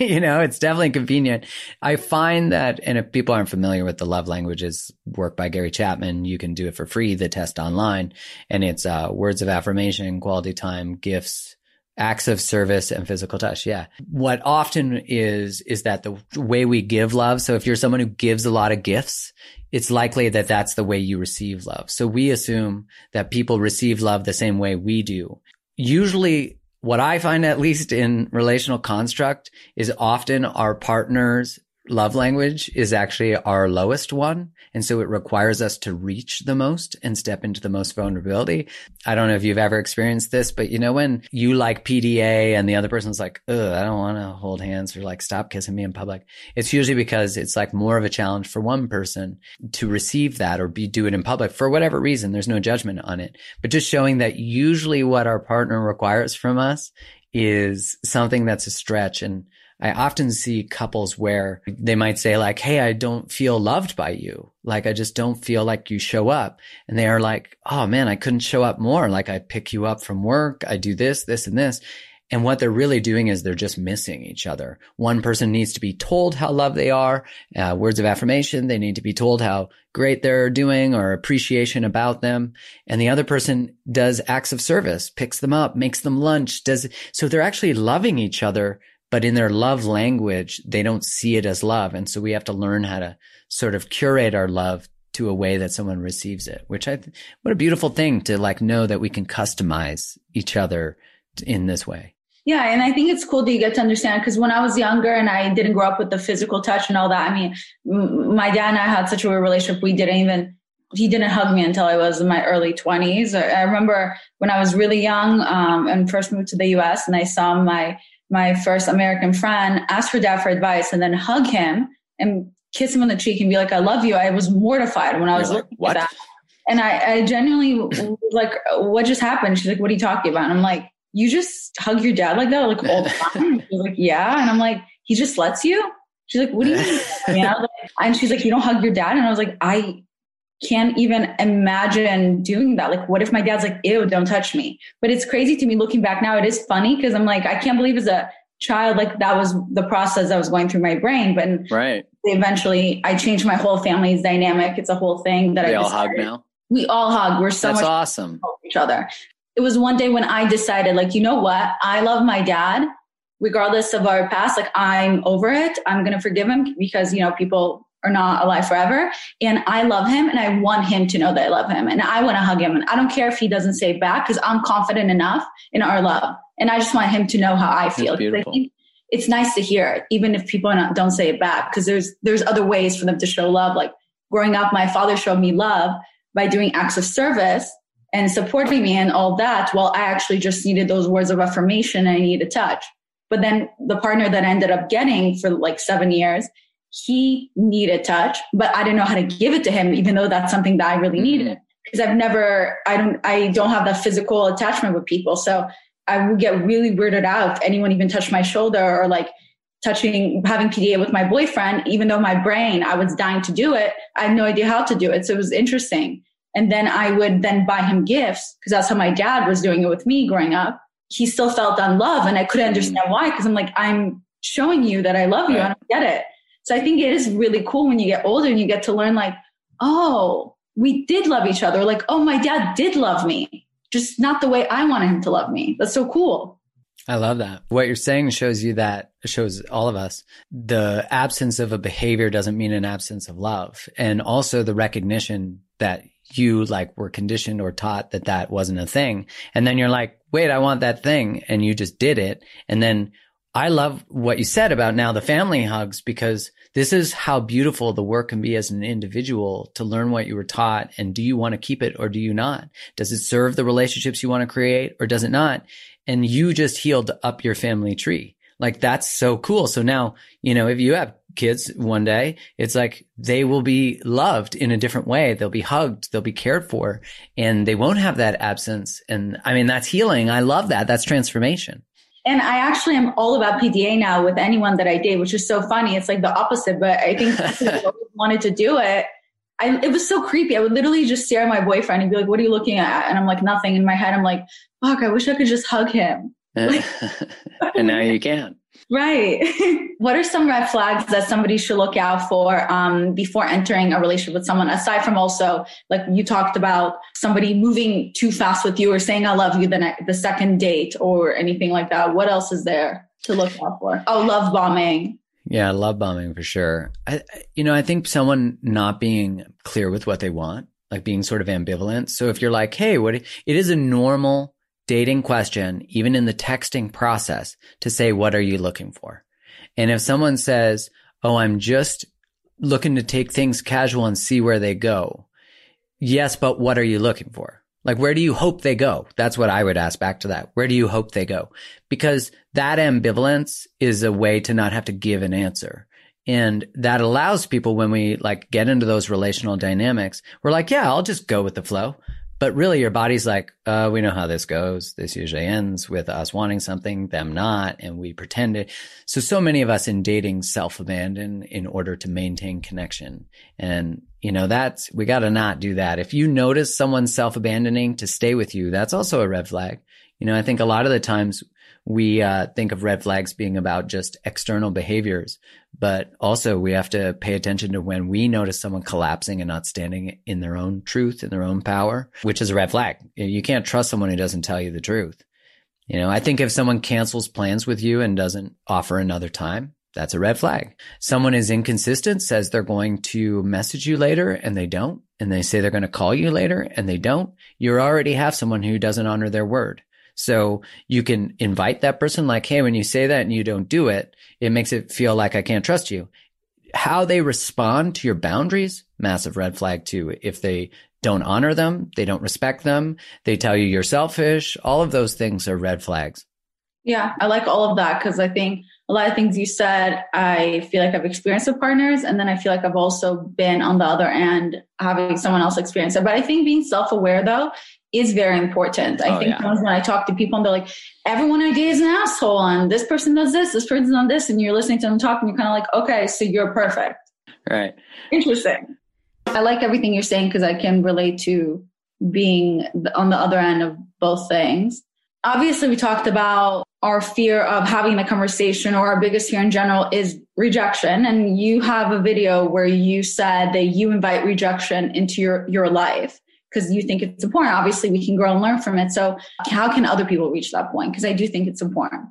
You know, it's definitely convenient. I find that, and if people aren't familiar with the love languages work by Gary Chapman, you can do it for free, the test online. And it's uh, words of affirmation, quality time, gifts, acts of service, and physical touch. Yeah. What often is, is that the way we give love. So if you're someone who gives a lot of gifts, it's likely that that's the way you receive love. So we assume that people receive love the same way we do. Usually what I find, at least in relational construct, is often our partner's love language is actually our lowest one. And so it requires us to reach the most and step into the most vulnerability. I don't know if you've ever experienced this, but you know, when you like P D A and the other person's like, oh, I don't want to hold hands, or like, stop kissing me in public. It's usually because it's like more of a challenge for one person to receive that or be do it in public for whatever reason. There's no judgment on it, but just showing that usually what our partner requires from us is something that's a stretch. And I often see couples where they might say like, hey, I don't feel loved by you. Like, I just don't feel like you show up. And they are like, oh man, I couldn't show up more. Like, I pick you up from work. I do this, this, and this. And what they're really doing is they're just missing each other. One person needs to be told how loved they are, uh, words of affirmation. They need to be told how great they're doing or appreciation about them. And the other person does acts of service, picks them up, makes them lunch, does it. So they're actually loving each other, but in their love language, they don't see it as love. And so we have to learn how to sort of curate our love to a way that someone receives it, which I, th- what a beautiful thing to like know that we can customize each other in this way. Yeah. And I think it's cool that you get to understand, because when I was younger and I didn't grow up with the physical touch and all that, I mean, m- my dad and I had such a weird relationship. We didn't even, he didn't hug me until I was in my early twenties. I remember when I was really young um, and first moved to the U S and I saw my my first American friend, asked her dad for advice and then hug him and kiss him on the cheek and be like, I love you. I was mortified when I was like, looking at that. And I, I genuinely was like, what just happened? She's like, what are you talking about? And I'm like, you just hug your dad like that? Like all the time? She's like, yeah. And I'm like, he just lets you? She's like, what do you mean? You know? And she's like, you don't hug your dad? And I was like, I can't even imagine doing that. Like, what if my dad's like, ew, don't touch me? But it's crazy to me looking back now. It is funny because I'm like, I can't believe as a child, like that was the process that was going through my brain. But right. Eventually I changed my whole family's dynamic. It's a whole thing that they I all decided. Hug now. We all hug. We're so That's much awesome. Each other. It was one day when I decided like, you know what? I love my dad regardless of our past. Like I'm over it. I'm going to forgive him because, you know, people are not alive forever. And I love him and I want him to know that I love him and I want to hug him. And I don't care if he doesn't say it back because I'm confident enough in our love. And I just want him to know how I feel. I think it's nice to hear it, even if people not, don't say it back, because there's, there's other ways for them to show love. Like growing up, my father showed me love by doing acts of service and supporting me and all that. Well, I actually just needed those words of affirmation and I needed touch. But then the partner that I ended up getting for like seven years, he needed touch, but I didn't know how to give it to him, even though that's something that I really needed because I've never, I don't, I don't have that physical attachment with people. So I would get really weirded out if anyone even touched my shoulder or like touching, having P D A with my boyfriend, even though my brain, I was dying to do it. I had no idea how to do it. So it was interesting. And then I would then buy him gifts because that's how my dad was doing it with me growing up. He still felt unloved and I couldn't understand why, because I'm like, I'm showing you that I love you. I don't get it. So I think it is really cool when you get older and you get to learn like, oh, we did love each other. Like, oh, my dad did love me, just not the way I wanted him to love me. That's so cool. I love that. What you're saying shows you that, shows all of us, the absence of a behavior doesn't mean an absence of love. And also the recognition that you like were conditioned or taught that that wasn't a thing. And then you're like, wait, I want that thing. And you just did it. And then I love what you said about now the family hugs, because this is how beautiful the work can be as an individual to learn what you were taught. And do you want to keep it or do you not? Does it serve the relationships you want to create or does it not? And you just healed up your family tree. Like, that's so cool. So now, you know, if you have kids one day, it's like they will be loved in a different way. They'll be hugged. They'll be cared for and they won't have that absence. And I mean, that's healing. I love that. That's transformation. And I actually am all about P D A now with anyone that I date, which is so funny. It's like the opposite, but I think I wanted to do it. I, it was so creepy. I would literally just stare at my boyfriend and be like, what are you looking at? And I'm like, nothing. In my head, I'm like, fuck, I wish I could just hug him. Like, and now you can. Right. What are some red flags that somebody should look out for um, before entering a relationship with someone? Aside from also, like you talked about somebody moving too fast with you or saying, I love you the, ne- the second date or anything like that. What else is there to look out for? Oh, love bombing. Yeah, love bombing for sure. I, you know, I think someone not being clear with what they want, like being sort of ambivalent. So if you're like, hey, what, it is a normal dating question, even in the texting process, to say, what are you looking for? And if someone says, oh, I'm just looking to take things casual and see where they go. Yes, but what are you looking for? Like, where do you hope they go? That's what I would ask back to that. Where do you hope they go? Because that ambivalence is a way to not have to give an answer. And that allows people, when we like get into those relational dynamics, we're like, yeah, I'll just go with the flow. But really your body's like, uh, we know how this goes. This usually ends with us wanting something, them not, and we pretend it. So, so many of us in dating self-abandon in order to maintain connection. And, you know, that's, we got to not do that. If you notice someone self-abandoning to stay with you, that's also a red flag. You know, I think a lot of the times we uh, think of red flags being about just external behaviors, but also we have to pay attention to when we notice someone collapsing and not standing in their own truth, in their own power, which is a red flag. You can't trust someone who doesn't tell you the truth. You know, I think if someone cancels plans with you and doesn't offer another time, that's a red flag. Someone is inconsistent, says they're going to message you later and they don't, and they say they're going to call you later and they don't. You already have someone who doesn't honor their word. So you can invite that person like, hey, when you say that and you don't do it, it makes it feel like I can't trust you. How they respond to your boundaries, massive red flag too. If they don't honor them, they don't respect them, they tell you you're selfish, all of those things are red flags. Yeah, I like all of that because I think a lot of things you said, I feel like I've experienced with partners. And then I feel like I've also been on the other end having someone else experience it. But I think being self-aware though is very important. I oh, think yeah. When I talk to people and they're like, everyone I date is an asshole and this person does this, this person's on this, and you're listening to them talk and you're kind of like, okay, so you're perfect. Right. Interesting. I like everything you're saying because I can relate to being on the other end of both things. Obviously, we talked about our fear of having the conversation, or our biggest fear in general is rejection. And you have a video where you said that you invite rejection into your, your life because you think it's important. Obviously, we can grow and learn from it. So how can other people reach that point? Because I do think it's important.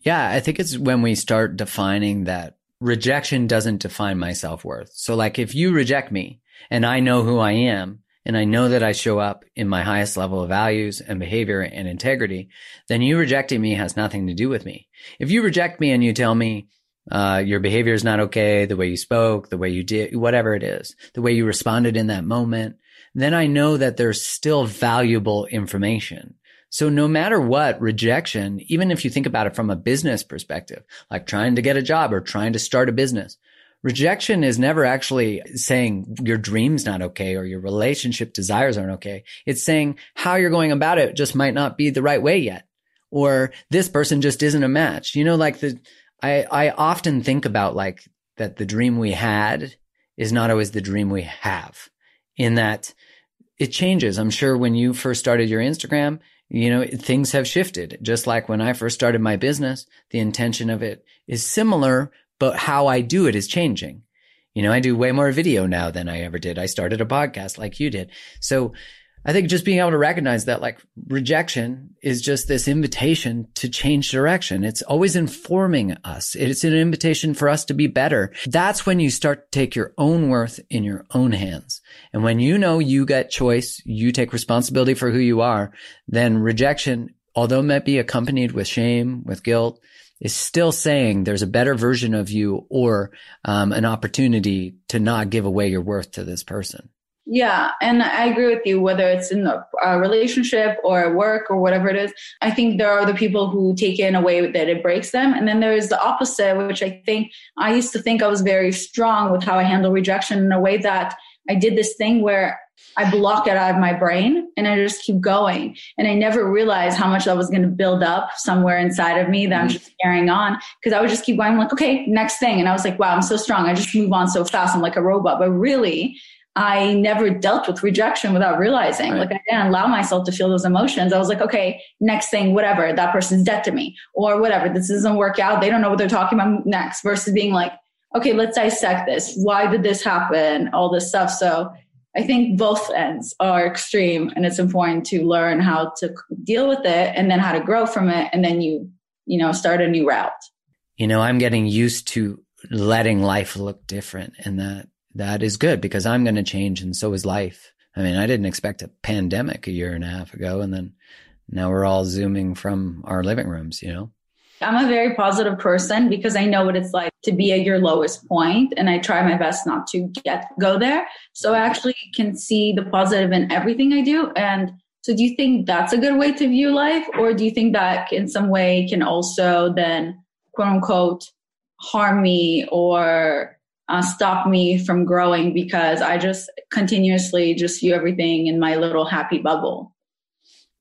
Yeah, I think it's when we start defining that rejection doesn't define my self-worth. So like if you reject me and I know who I am, and I know that I show up in my highest level of values and behavior and integrity, then you rejecting me has nothing to do with me. If you reject me and you tell me uh, your behavior is not okay, the way you spoke, the way you did, whatever it is, the way you responded in that moment, then I know that there's still valuable information. So no matter what, rejection, even if you think about it from a business perspective, like trying to get a job or trying to start a business, rejection is never actually saying your dream's not okay or your relationship desires aren't okay. It's saying how you're going about it just might not be the right way yet, or this person just isn't a match. You know, like the I, I often think about like that the dream we had is not always the dream we have, in that it changes. I'm sure when you first started your Instagram, you know, things have shifted. Just like when I first started my business, the intention of it is similar, but how I do it is changing. You know, I do way more video now than I ever did. I started a podcast like you did. So I think just being able to recognize that, like, rejection is just this invitation to change direction. It's always informing us. It's an invitation for us to be better. That's when you start to take your own worth in your own hands. And when you know you get choice, you take responsibility for who you are, then rejection, although it might be accompanied with shame, with guilt, is still saying there's a better version of you or um, an opportunity to not give away your worth to this person. Yeah. And I agree with you, whether it's in a, a relationship or work or whatever it is. I think there are the people who take it in a way that it breaks them. And then there is the opposite, which I think I used to think I was very strong with how I handle rejection in a way that I did this thing where I block it out of my brain and I just keep going. And I never realized how much that was going to build up somewhere inside of me that I'm just carrying on, because I would just keep going like, okay, next thing. And I was like, wow, I'm so strong. I just move on so fast. I'm like a robot. But really, I never dealt with rejection without realizing, right. Like, I didn't allow myself to feel those emotions. I was like, okay, next thing, whatever, that person's dead to me or whatever, this doesn't work out. They don't know what they're talking about next, versus being like, okay, let's dissect this. Why did this happen? All this stuff. So I think both ends are extreme, and it's important to learn how to deal with it and then how to grow from it. And then you, you know, start a new route. You know, I'm getting used to letting life look different, and that, That is good, because I'm going to change, and so is life. I mean, I didn't expect a pandemic a year and a half ago, and then now we're all Zooming from our living rooms, you know? I'm a very positive person because I know what it's like to be at your lowest point, and I try my best not to get go there. So I actually can see the positive in everything I do. And so do you think that's a good way to view life? Or do you think that in some way can also then, quote unquote, harm me or... Uh, stop me from growing because I just continuously just view everything in my little happy bubble?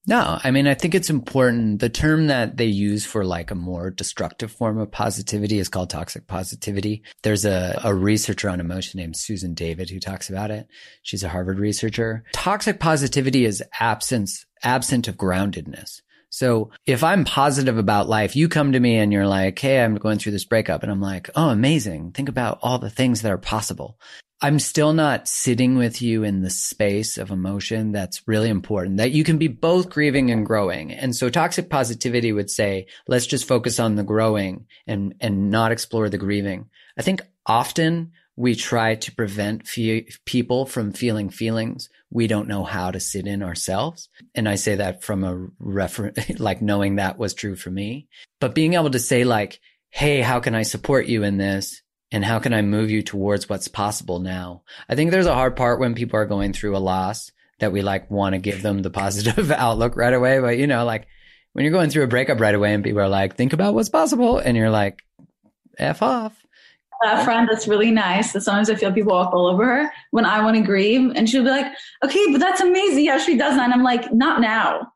No, I mean, I think it's important. The term that they use for like a more destructive form of positivity is called toxic positivity. There's a, a researcher on emotion named Susan David who talks about it. She's a Harvard researcher. Toxic positivity is absence, absent of groundedness. So if I'm positive about life, you come to me and you're like, hey, I'm going through this breakup. And I'm like, oh, amazing. Think about all the things that are possible. I'm still not sitting with you in the space of emotion that's really important, that you can be both grieving and growing. And so toxic positivity would say, let's just focus on the growing and, and not explore the grieving. I think often we try to prevent fe- people from feeling feelings we don't know how to sit in ourselves. And I say that from a reference, like knowing that was true for me, but being able to say like, hey, how can I support you in this? And how can I move you towards what's possible now? I think there's a hard part when people are going through a loss that we like want to give them the positive outlook right away. But you know, like when you're going through a breakup right away and people are like, think about what's possible. And you're like, F off. That friend that's really nice. That sometimes I feel people walk all over her when I want to grieve, and she'll be like, okay, but that's amazing. Yeah, she does that. And I'm like, not now.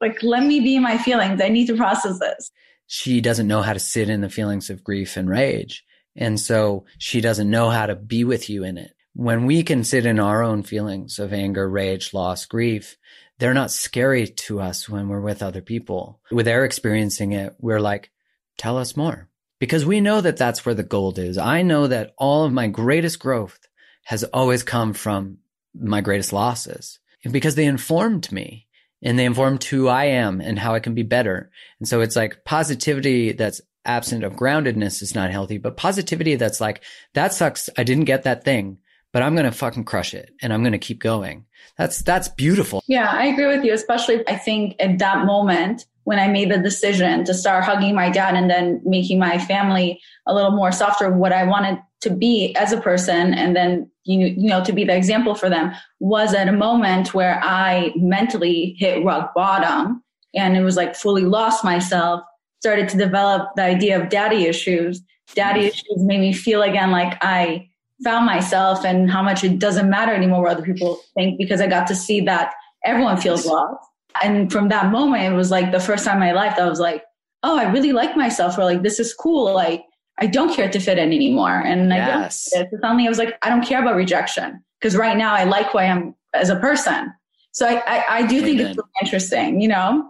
Like, let me be in my feelings. I need to process this. She doesn't know how to sit in the feelings of grief and rage. And so she doesn't know how to be with you in it. When we can sit in our own feelings of anger, rage, loss, grief, they're not scary to us when we're with other people. When they're experiencing it, we're like, tell us more. Because we know that that's where the gold is. I know that all of my greatest growth has always come from my greatest losses, because they informed me and they informed who I am and how I can be better. And so it's like positivity that's absent of groundedness is not healthy, but positivity that's like, that sucks. I didn't get that thing, but I'm going to fucking crush it and I'm going to keep going. That's, that's beautiful. Yeah, I agree with you. Especially I think at that moment, when I made the decision to start hugging my dad and then making my family a little more softer, what I wanted to be as a person, and then, you know, you know, to be the example for them, was at a moment where I mentally hit rock bottom and it was like fully lost myself, started to develop the idea of daddy issues. Daddy issues made me feel again like I found myself and how much it doesn't matter anymore what other people think, because I got to see that everyone feels lost. And from that moment, it was like the first time in my life that I was like, oh, I really like myself. Or like, this is cool. Like, I don't care to fit in anymore. And yes. I don't so suddenly I was like, I don't care about rejection, because right now I like who I am as a person. So I, I, I do Amen. think it's really interesting, you know?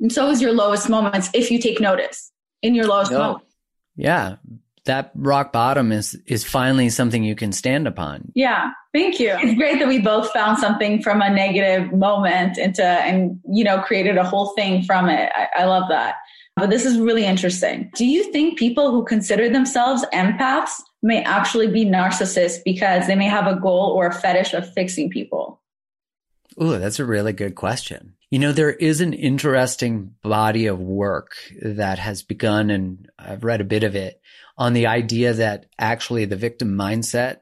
And so is your lowest moments if you take notice in your lowest no. moment. Yeah. that rock bottom is is finally something you can stand upon. Yeah. Thank you. It's great that we both found something from a negative moment into and, you know, created a whole thing from it. I, I love that. But this is really interesting. Do you think people who consider themselves empaths may actually be narcissists because they may have a goal or a fetish of fixing people? Ooh, that's a really good question. You know, there is an interesting body of work that has begun, and I've read a bit of it, on the idea that actually the victim mindset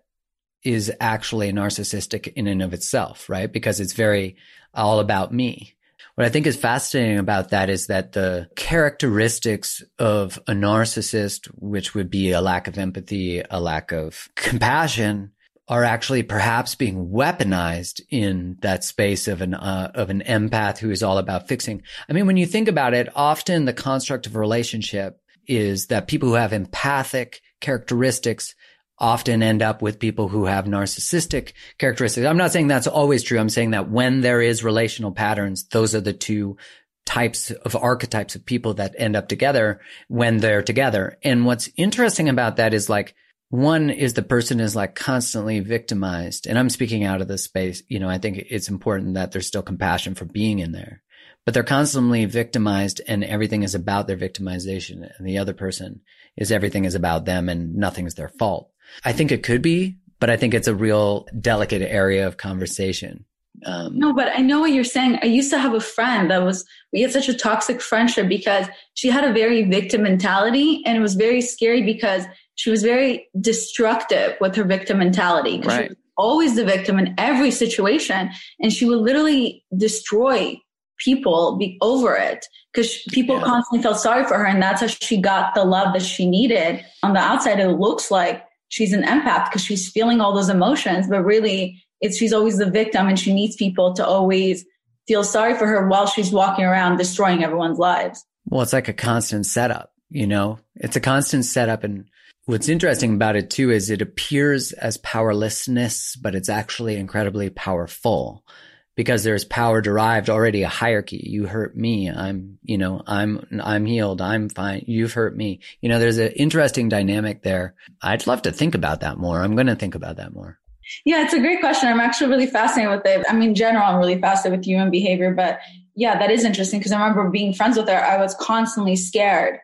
is actually narcissistic in and of itself, right? Because it's very all about me. What I think is fascinating about that is that the characteristics of a narcissist, which would be a lack of empathy, a lack of compassion, are actually perhaps being weaponized in that space of an uh, of an empath who is all about fixing. I mean, when you think about it, often the construct of relationship is that people who have empathic characteristics often end up with people who have narcissistic characteristics. I'm not saying that's always true. I'm saying that when there is relational patterns, those are the two types of archetypes of people that end up together when they're together. And what's interesting about that is, like, one is the person is like constantly victimized. And I'm speaking out of this space. You know, I think it's important that there's still compassion for being in there, but they're constantly victimized and everything is about their victimization. And the other person is everything is about them and nothing's their fault. I think it could be, but I think it's a real delicate area of conversation. Um, no, but I know what you're saying. I used to have a friend that was, we had such a toxic friendship because she had a very victim mentality, and it was very scary because she was very destructive with her victim mentality. Right. She was always the victim in every situation. And she would literally destroy people be over it because people yeah. constantly felt sorry for her. And that's how she got the love that she needed. On the outside, it looks like she's an empath because she's feeling all those emotions. But really, it's she's always the victim, and she needs people to always feel sorry for her while she's walking around destroying everyone's lives. Well, it's like a constant setup, you know, it's a constant setup. And what's interesting about it too is it appears as powerlessness, but it's actually incredibly powerful because there's power derived already, a hierarchy. You hurt me. I'm, you know, I'm, I'm healed. I'm fine. You've hurt me. You know, there's an interesting dynamic there. I'd love to think about that more. I'm going to think about that more. Yeah, it's a great question. I'm actually really fascinated with it. I mean, in general, I'm really fascinated with human behavior, but yeah, that is interesting because I remember being friends with her. I was constantly scared.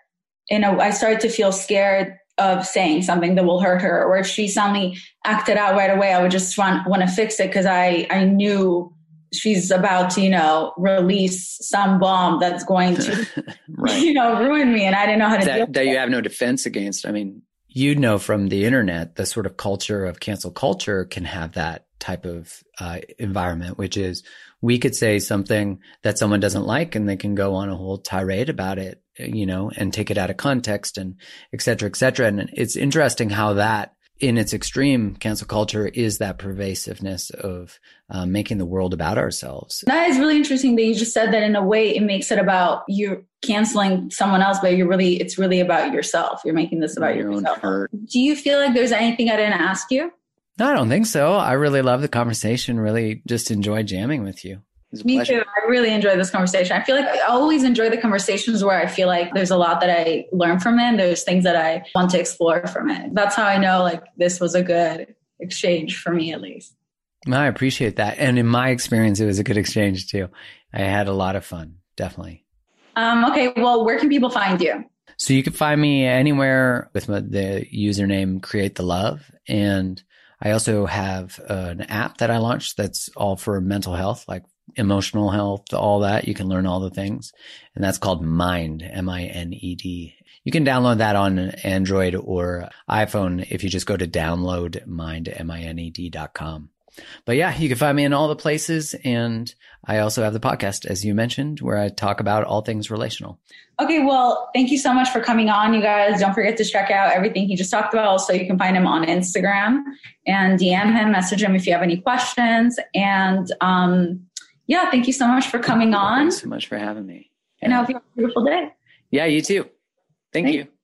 You know, I started to feel scared of saying something that will hurt her, or if she suddenly acted out right away, I would just want, want to fix it because I, I knew she's about to, you know, release some bomb that's going to, right. you know, ruin me. And I didn't know how to that, deal with that. That you have no defense against. I mean, you know, from the internet, the sort of culture of cancel culture can have that type of uh, environment, which is we could say something that someone doesn't like and they can go on a whole tirade about it, you know, and take it out of context and et cetera, et cetera. And it's interesting how that in its extreme cancel culture is that pervasiveness of uh, making the world about ourselves. That is really interesting that you just said that. In a way, it makes it about you canceling someone else, but you're really, it's really about yourself. You're making this about your yourself. Own hurt. Do you feel like there's anything I didn't ask you? No, I don't think so. I really love the conversation. Really just enjoy jamming with you. Me pleasure. Too. I really enjoy this conversation. I feel like I always enjoy the conversations where I feel like there's a lot that I learn from it. And there's things that I want to explore from it. That's how I know, like, this was a good exchange for me, at least. I appreciate that. And in my experience, it was a good exchange too. I had a lot of fun. Definitely. Um, okay. Well, where can people find you? So you can find me anywhere with the username Create the Love. And I also have an app that I launched that's all for mental health, like emotional health, all that. You can learn all the things. And that's called MINED, M I N E D. You can download that on Android or iPhone if you just go to download MINED, M I N E D dot com. But yeah, you can find me in all the places. And I also have the podcast, as you mentioned, where I talk about all things relational. Okay. Well, thank you so much for coming on, you guys. Don't forget to check out everything he just talked about. Also, you can find him on Instagram and D M him, message him if you have any questions. And um, yeah, thank you so much for coming on. Thanks so much for having me. Yeah. And I hope you have a beautiful day. Yeah, you too. Thank, thank you. you.